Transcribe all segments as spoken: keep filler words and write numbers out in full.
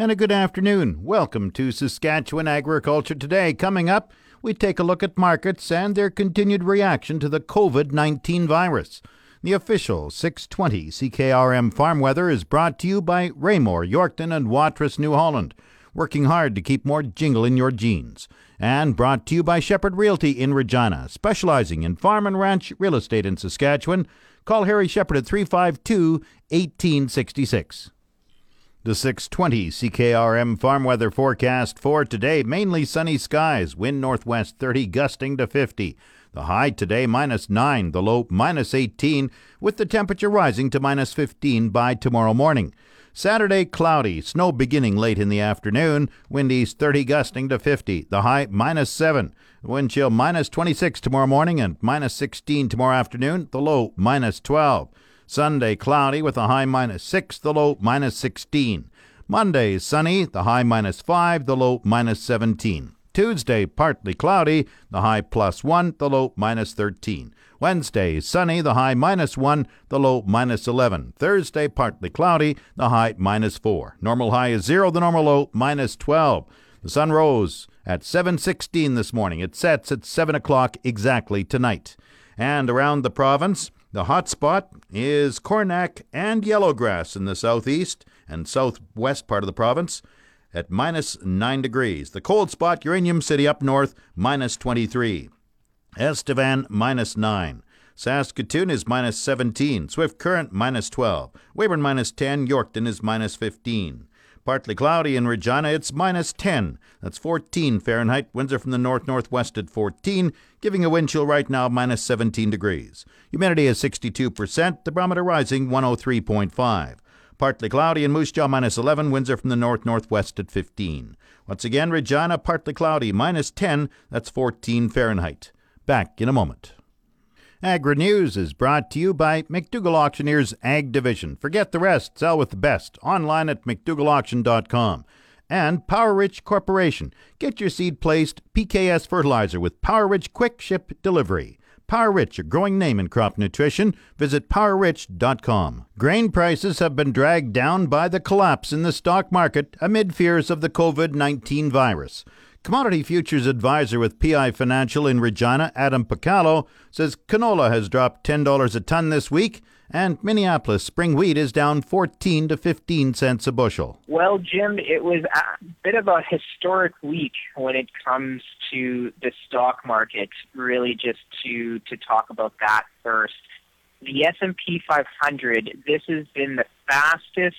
And a good afternoon. Welcome to Saskatchewan Agriculture Today. Coming up, we take a look at markets and their continued reaction to the COVID nineteen virus. The official six twenty C K R M farm weather is brought to you by Raymore, Yorkton, and Watrous, New Holland. Working hard to keep more jingle in your jeans. And brought to you by Shepherd Realty in Regina, specializing in farm and ranch real estate in Saskatchewan. Call Harry Shepherd at three five two, one eight six six. The six twenty C K R M farm weather forecast for today, mainly sunny skies, wind northwest thirty, gusting to fifty. The high today minus nine, the low minus eighteen, with the temperature rising to minus fifteen by tomorrow morning. Saturday, cloudy, snow beginning late in the afternoon, wind east thirty, gusting to fifty, the high minus seven, wind chill minus twenty-six tomorrow morning and minus sixteen tomorrow afternoon, the low minus twelve. Sunday, cloudy with a high minus six, the low minus sixteen. Monday, sunny, the high minus five, the low minus seventeen. Tuesday, partly cloudy, the high plus one, the low minus thirteen. Wednesday, sunny, the high minus one, the low minus eleven. Thursday, partly cloudy, the high minus four. Normal high is zero, the normal low minus twelve. The sun rose at seven sixteen this morning. It sets at seven o'clock exactly tonight. And around the province, the hot spot is Cornac and Yellowgrass in the southeast and southwest part of the province at minus nine degrees. The cold spot, Uranium City up north, minus twenty-three. Estevan, minus nine. Saskatoon is minus seventeen. Swift Current, minus twelve. Weyburn, minus ten. Yorkton is minus fifteen. Partly cloudy in Regina, it's minus ten. That's fourteen Fahrenheit. Winds are from the north-northwest at fourteen, giving a wind chill right now minus seventeen degrees. Humidity is sixty-two percent. The barometer rising one oh three point five. Partly cloudy in Moose Jaw, minus eleven. Winds are from the north-northwest at fifteen. Once again, Regina, partly cloudy, minus ten. That's fourteen Fahrenheit. Back in a moment. Agri-News is brought to you by McDougall Auctioneers Ag Division. Forget the rest. Sell with the best. Online at mcdougall auction dot com. And Power Rich Corporation. Get your seed placed P K S fertilizer with Power Rich Quick Ship Delivery. Power Rich, a growing name in crop nutrition. Visit power rich dot com. Grain prices have been dragged down by the collapse in the stock market amid fears of the COVID nineteen virus. Commodity futures advisor with P I Financial in Regina, Adam Pikulo, says canola has dropped ten dollars a ton this week, and Minneapolis spring wheat is down fourteen to fifteen cents a bushel. Well, Jim, it was a bit of a historic week when it comes to the stock market, really just to, to talk about that first. The S and P five hundred, this has been the fastest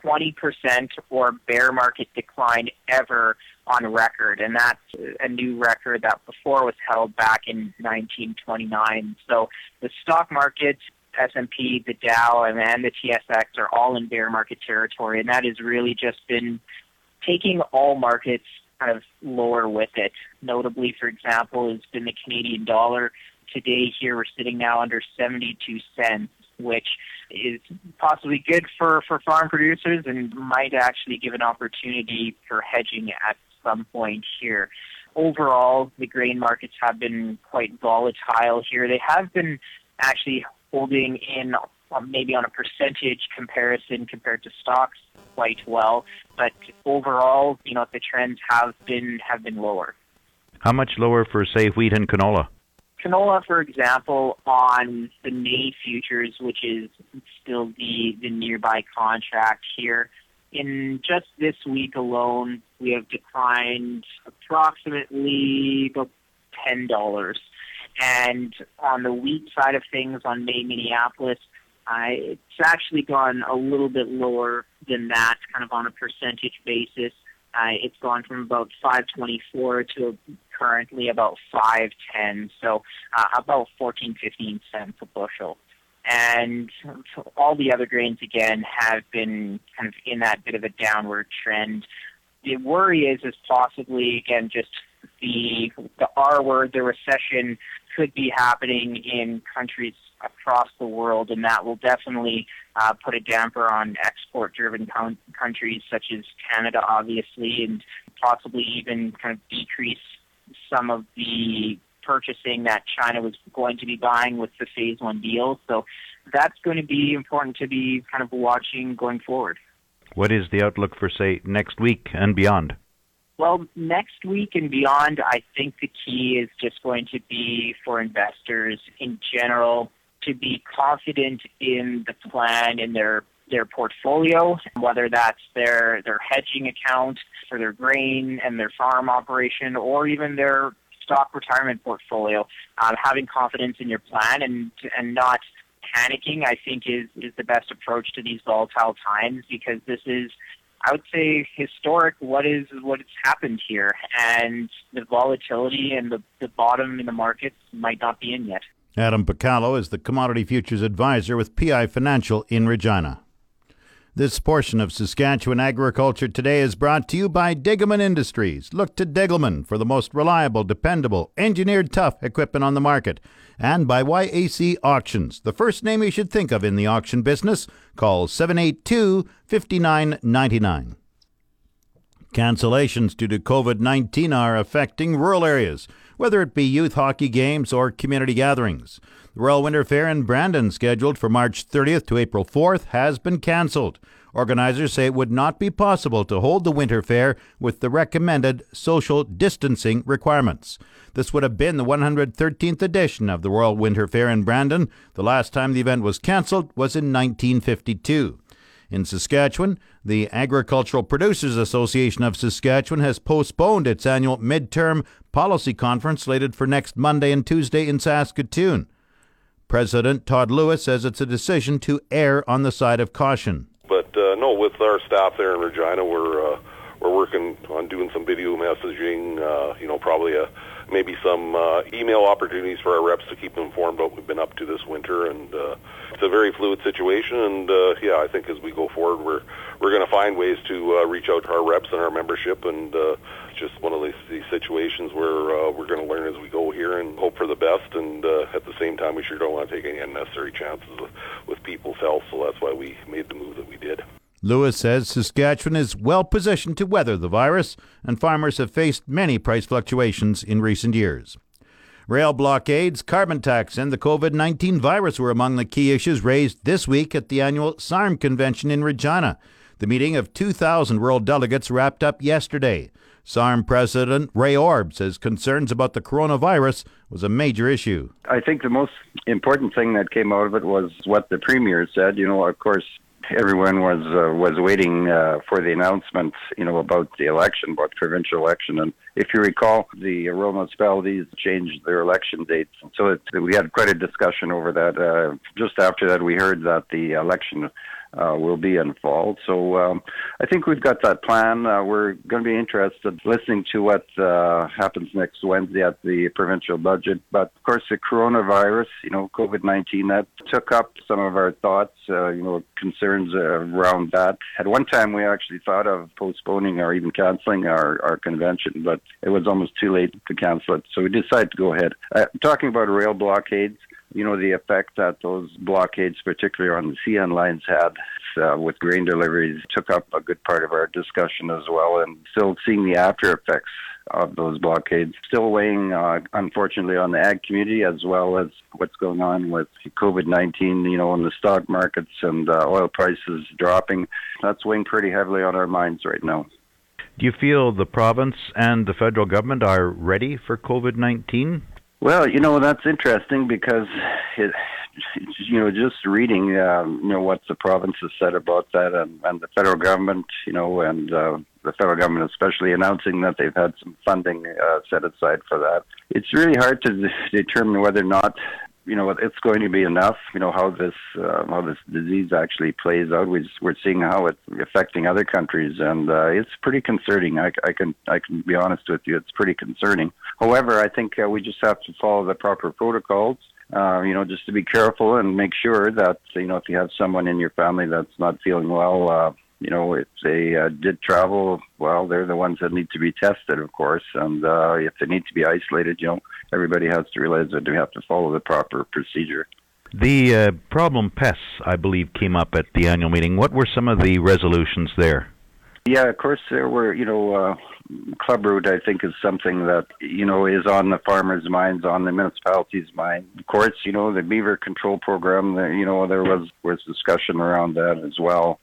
twenty percent or bear market decline ever on record, and that's a new record that before was held back in nineteen twenty-nine. So the stock market, S and P, the Dow, and the T S X are all in bear market territory, and that has really just been taking all markets kind of lower with it. Notably, for example, has been the Canadian dollar. Today here we're sitting now under seventy-two cents, which is possibly good for, for farm producers and might actually give an opportunity for hedging at some point here. Overall, the grain markets have been quite volatile here. They have been actually holding in maybe on a percentage comparison compared to stocks quite well, but overall, you know, the trends have been have been lower. How much lower for, say, wheat and canola? Canola, for example, on the May futures, which is still the, the nearby contract here, in just this week alone, we have declined approximately about ten dollars. And on the wheat side of things, on May Minneapolis, uh, it's actually gone a little bit lower than that, kind of on a percentage basis. Uh, it's gone from about five twenty-four to currently about five ten, so uh, about fourteen, fifteen cents a bushel. And all the other grains, again, have been kind of in that bit of a downward trend. The worry is, is possibly, again, just the the R word, the recession could be happening in countries across the world, and that will definitely uh, put a damper on export-driven con- countries such as Canada, obviously, and possibly even kind of decrease some of the purchasing that China was going to be buying with the phase one deal. So that's going to be important to be kind of watching going forward. What is the outlook for, say, next week and beyond? Well, next week and beyond, I think the key is just going to be for investors in general to be confident in the plan in their their portfolio, whether that's their, their hedging account for their grain and their farm operation, or even their stock retirement portfolio. Um, having confidence in your plan and and not panicking, I think, is, is the best approach to these volatile times, because this is, I would say, historic what is what has happened here, and the volatility and the, the bottom in the markets might not be in yet. Adam Pikulo is the Commodity Futures Advisor with P I Financial in Regina. This portion of Saskatchewan Agriculture Today is brought to you by Diggleman Industries. Look to Diggleman for the most reliable, dependable, engineered tough equipment on the market. And by Y A C Auctions, the first name you should think of in the auction business. Call seven eight two, five nine nine nine. Cancellations due to COVID nineteen are affecting rural areas, whether it be youth hockey games or community gatherings. The Royal Winter Fair in Brandon, scheduled for March thirtieth to April fourth, has been cancelled. Organizers say it would not be possible to hold the Winter Fair with the recommended social distancing requirements. This would have been the one hundred thirteenth edition of the Royal Winter Fair in Brandon. The last time the event was cancelled was in nineteen fifty-two. In Saskatchewan, the Agricultural Producers Association of Saskatchewan has postponed its annual midterm policy conference slated for next Monday and Tuesday in Saskatoon. President Todd Lewis says it's a decision to err on the side of caution. But uh, no, with our staff there in Regina, we're uh, we're working on doing some video messaging. Uh, you know, probably a, maybe some uh, email opportunities for our reps to keep them informed about what we've been up to this winter. And uh, it's a very fluid situation. And uh, yeah, I think as we go forward, we're we're going to find ways to uh, reach out to our reps and our membership. And uh, just one of these, these situations where uh, we're going to learn as we go here and hope for the best. And uh, at the same time, we sure don't want to take any unnecessary chances with, with people's health. So that's why we made the move that we did. Lewis says Saskatchewan is well positioned to weather the virus, and farmers have faced many price fluctuations in recent years. Rail blockades, carbon tax, and the COVID nineteen virus were among the key issues raised this week at the annual SARM convention in Regina. The meeting of two thousand rural delegates wrapped up yesterday. SARM President Ray Orb says concerns about the coronavirus was a major issue. I think the most important thing that came out of it was what the Premier said. You know, of course, everyone was uh, was waiting uh, for the announcement, you know, about the election, about the provincial election. And if you recall, the rural municipalities changed their election dates. So it, we had quite a discussion over that. Uh, just after that, we heard that the election uh, will be in fall. So um, I think we've got that plan. Uh, we're going to be interested listening to what uh, happens next Wednesday at the provincial budget. But of course, the coronavirus, you know, COVID nineteen, that took up some of our thoughts, uh, you know, concerns around that. At one time, we actually thought of postponing or even canceling our, our convention, but it was almost too late to cancel it, so we decided to go ahead. Uh, talking about rail blockades, you know, the effect that those blockades, particularly on the C N lines, had uh, with grain deliveries took up a good part of our discussion as well, and still seeing the after effects of those blockades, still weighing, uh, unfortunately, on the ag community, as well as what's going on with COVID nineteen, you know, in the stock markets and uh, oil prices dropping. That's weighing pretty heavily on our minds right now. Do you feel the province and the federal government are ready for COVID nineteen? Well, you know, that's interesting because, it, you know, just reading, um, you know, what the province has said about that and, and the federal government, you know, and uh, the federal government especially announcing that they've had some funding uh, set aside for that. It's really hard to de- determine whether or not, you know, it's going to be enough, you know, how this uh, how this disease actually plays out. We just, we're seeing how it's affecting other countries, and uh, it's pretty concerning. I, I, can, I can be honest with you, it's pretty concerning. However, I think uh, we just have to follow the proper protocols. uh, you know, just to be careful and make sure that, you know, if you have someone in your family that's not feeling well, uh, you know, if they uh, did travel, well, they're the ones that need to be tested, of course. And uh, if they need to be isolated, you know, everybody has to realize that we have to follow the proper procedure. The uh, problem pests, I believe, came up at the annual meeting. What were some of the resolutions there? Yeah, of course, there were, you know, uh, clubroot, I think, is something that, you know, is on the farmers' minds, on the municipality's mind. Of course, you know, the beaver control program, the, you know, there was, was discussion around that as well,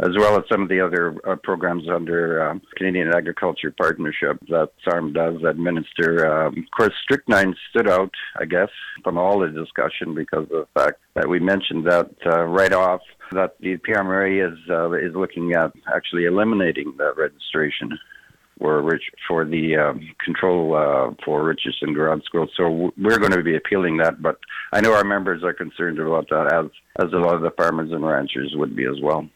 as well as some of the other uh, programs under um, Canadian Agriculture Partnership that SARM does administer. Um, of course, strychnine stood out, I guess, from all the discussion because of the fact that we mentioned that uh, right off that the P M R A is uh, is looking at actually eliminating that registration for rich, for the um, control uh, for Richardson ground school. So w- we're going to be appealing that, but I know our members are concerned about that, as as a lot of the farmers and ranchers would be as well.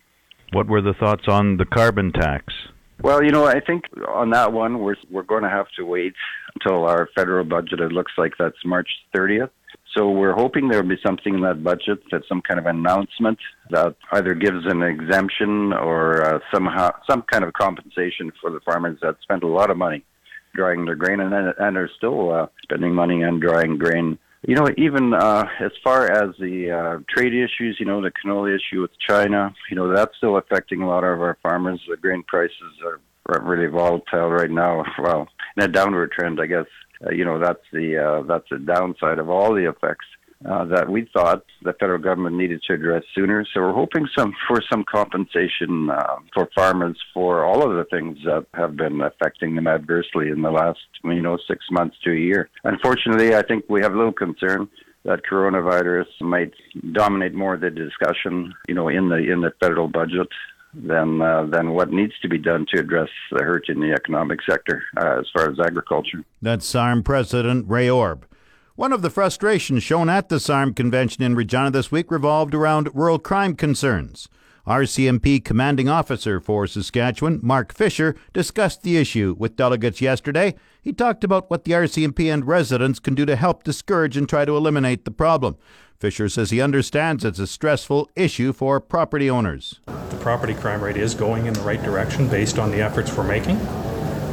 What were the thoughts on the carbon tax? Well, you know, I think on that one, we're we're going to have to wait until our federal budget. It looks like that's March thirtieth. So we're hoping there will be something in that budget, that some kind of announcement that either gives an exemption or uh, somehow some kind of compensation for the farmers that spend a lot of money drying their grain and and are still uh, spending money on drying grain. You know, even uh, as far as the uh, trade issues, you know, the canola issue with China, you know, that's still affecting a lot of our farmers. The grain prices are really volatile right now. Well, in a downward trend, I guess, uh, you know, that's the uh, that's the downside of all the effects uh, that we thought the federal government needed to address sooner. So we're hoping some for some compensation uh, for farmers for all of the things that have been affecting them adversely in the last, you know, six months to a year. Unfortunately, I think we have a little concern that coronavirus might dominate more of the discussion, you know, in the in the federal budget than uh, than what needs to be done to address the hurt in the economic sector uh, as far as agriculture. That's SARM President Ray Orb. One of the frustrations shown at the SARM convention in Regina this week revolved around rural crime concerns. R C M P Commanding Officer for Saskatchewan, Mark Fisher, discussed the issue with delegates yesterday. He talked about what the R C M P and residents can do to help discourage and try to eliminate the problem. Fisher says he understands it's a stressful issue for property owners. The property crime rate is going in the right direction based on the efforts we're making.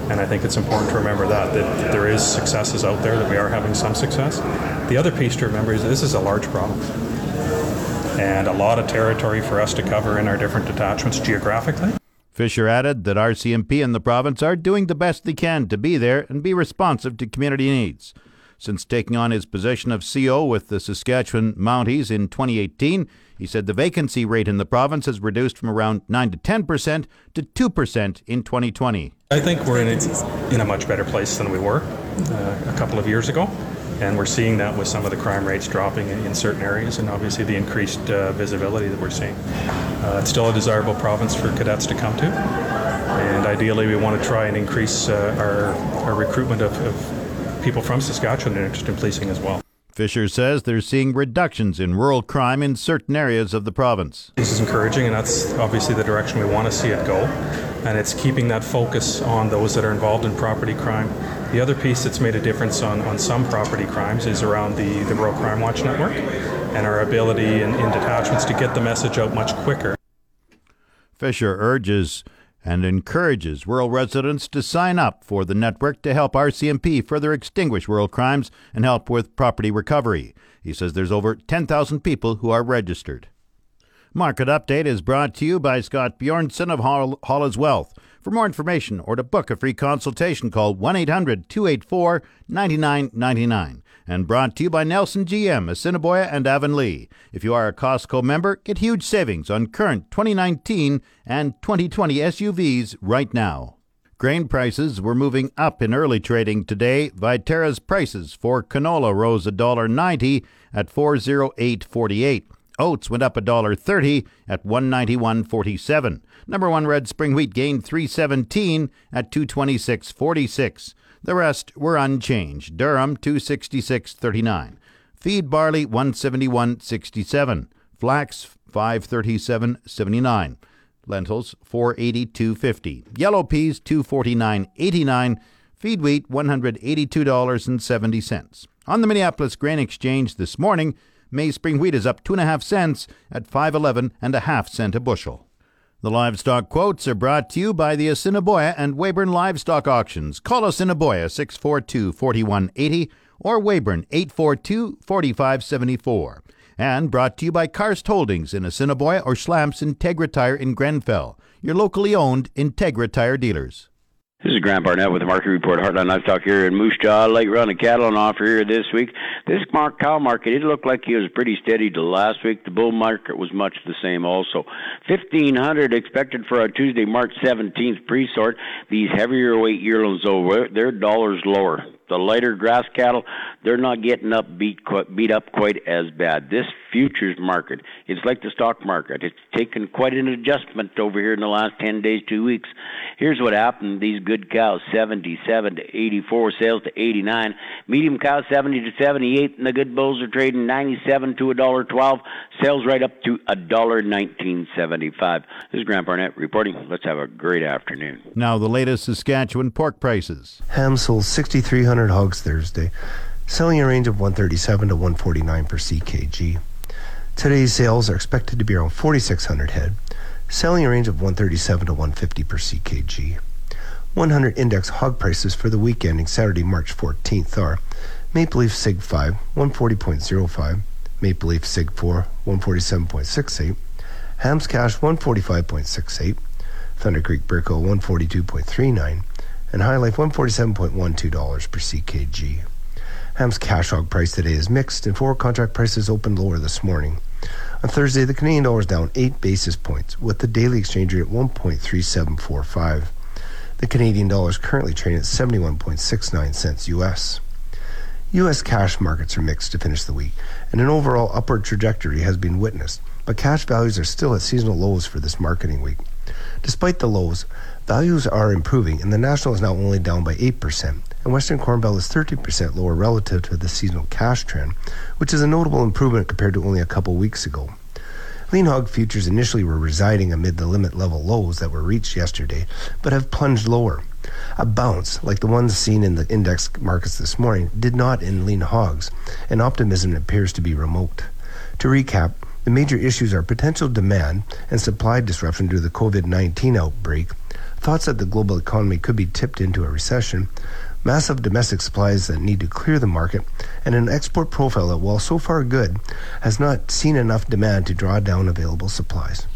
And I think it's important to remember that, that there is successes out there, that we are having some success. The other piece to remember is this is a large problem. And a lot of territory for us to cover in our different detachments geographically. Fisher added that R C M P and the province are doing the best they can to be there and be responsive to community needs. Since taking on his position of C O with the Saskatchewan Mounties in twenty eighteen, he said the vacancy rate in the province has reduced from around nine to ten percent to two percent in twenty twenty. I think we're in a, in a much better place than we were uh, a couple of years ago. And we're seeing that with some of the crime rates dropping in, in certain areas, and obviously the increased uh, visibility that we're seeing. Uh, it's still a desirable province for cadets to come to, and ideally we want to try and increase uh, our, our recruitment of, of people from Saskatchewan interested in policing as well. Fisher says they're seeing reductions in rural crime in certain areas of the province. This is encouraging, and that's obviously the direction we want to see it go. And it's keeping that focus on those that are involved in property crime. The other piece that's made a difference on, on some property crimes is around the, the Rural Crime Watch Network and our ability in, in detachments to get the message out much quicker. Fisher urges and encourages rural residents to sign up for the network to help R C M P further extinguish rural crimes and help with property recovery. He says there's over ten thousand people who are registered. Market Update is brought to you by Scott Bjornson of Hall- Hollis Wealth. For more information or to book a free consultation, call one eight hundred two eight four nine nine nine nine. And brought to you by Nelson G M, Assiniboia and Avonlea. If you are a Costco member, get huge savings on current twenty nineteen and twenty twenty S U Vs right now. Grain prices were moving up in early trading today. Viterra's prices for canola rose one dollar ninety at four oh eight forty-eight. Oats went up one dollar thirty at one ninety-one forty-seven. Number one red spring wheat gained three seventeen at two twenty-six forty-six. The rest were unchanged. Durham two sixty-six thirty-nine. Feed barley one seventy-one sixty-seven. Flax five thirty-seven seventy-nine. Lentils four eighty-two fifty. Yellow peas two forty-nine eighty-nine. Feed wheat one eighty-two dollars and seventy cents. On the Minneapolis Grain Exchange this morning, May spring wheat is up two and a half cents at five eleven and a half cent a bushel. The livestock quotes are brought to you by the Assiniboia and Weyburn Livestock Auctions. Call Assiniboia six four two, four one eight zero or Weyburn eight four two, four five seven four. And brought to you by Karst Holdings in Assiniboia or Schlamps Integra Tire in Grenfell, your locally owned Integra Tire dealers. This is Grant Barnett with the Market Report. Heartland Livestock here in Moose Jaw. Late run of cattle on offer here this week. This cow market, it looked like it was pretty steady to last week. The bull market was much the same also. fifteen hundred expected for our Tuesday, March seventeenth pre-sort. These heavier weight yearlings, though, they're dollars lower. The lighter grass cattle, they're not getting up beat, beat up quite as bad. This futures market, it's like the stock market. It's taken quite an adjustment over here in the last ten days, two weeks. Here's what happened. These good cows, seventy-seven to eighty-four, sales to eighty-nine. Medium cows, seventy to seventy-eight, and the good bulls are trading ninety-seven to a dollar twelve. Sales right up to a dollar nineteen seventy-five. This is Grant Barnett reporting. Let's have a great afternoon. Now the latest Saskatchewan pork prices. Ham sold sixty-three hundred hogs Thursday, selling a range of one thirty-seven to one forty-nine per C K G. Today's sales are expected to be around forty-six hundred head, selling a range of one thirty-seven to one fifty per C K G. one hundred index hog prices for the week ending Saturday, March fourteenth are Maple Leaf Sig five, one forty point oh five, Maple Leaf Sig four, one forty-seven point six eight, Hams Cash one forty-five point six eight, Thunder Creek Burco one forty-two point three nine, and High Life one forty-seven point one two dollars per C K G. Ham's cash hog price today is mixed, and forward contract prices opened lower this morning. On Thursday, the Canadian dollar is down eight basis points, with the daily exchange rate at one point three seven four five. The Canadian dollar is currently trading at seventy-one point six nine cents U S. U S cash markets are mixed to finish the week, and an overall upward trajectory has been witnessed, but cash values are still at seasonal lows for this marketing week. Despite the lows, values are improving, and the National is now only down by eight percent, and Western Corn Belt is thirty percent lower relative to the seasonal cash trend, which is a notable improvement compared to only a couple weeks ago. Lean hog futures initially were residing amid the limit level lows that were reached yesterday, but have plunged lower. A bounce, like the ones seen in the index markets this morning, did not in lean hogs, and optimism appears to be remote. To recap, the major issues are potential demand and supply disruption due to the COVID nineteen outbreak, thoughts that the global economy could be tipped into a recession, massive domestic supplies that need to clear the market, and an export profile that, while so far good, has not seen enough demand to draw down available supplies.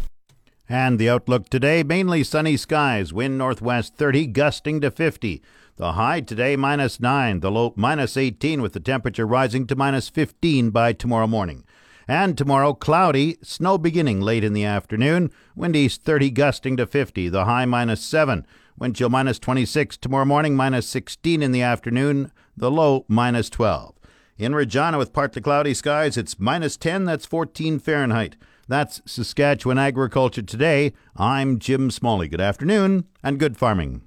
And the outlook today, mainly sunny skies, wind northwest thirty, gusting to fifty. The high today minus nine, the low minus eighteen, with the temperature rising to minus fifteen by tomorrow morning. And tomorrow, cloudy, snow beginning late in the afternoon, wind east thirty, gusting to fifty, the high minus seven, wind chill minus twenty-six, tomorrow morning minus sixteen in the afternoon, the low minus twelve. In Regina with partly cloudy skies, it's minus ten, that's fourteen Fahrenheit. That's Saskatchewan Agriculture Today. I'm Jim Smalley. Good afternoon and good farming.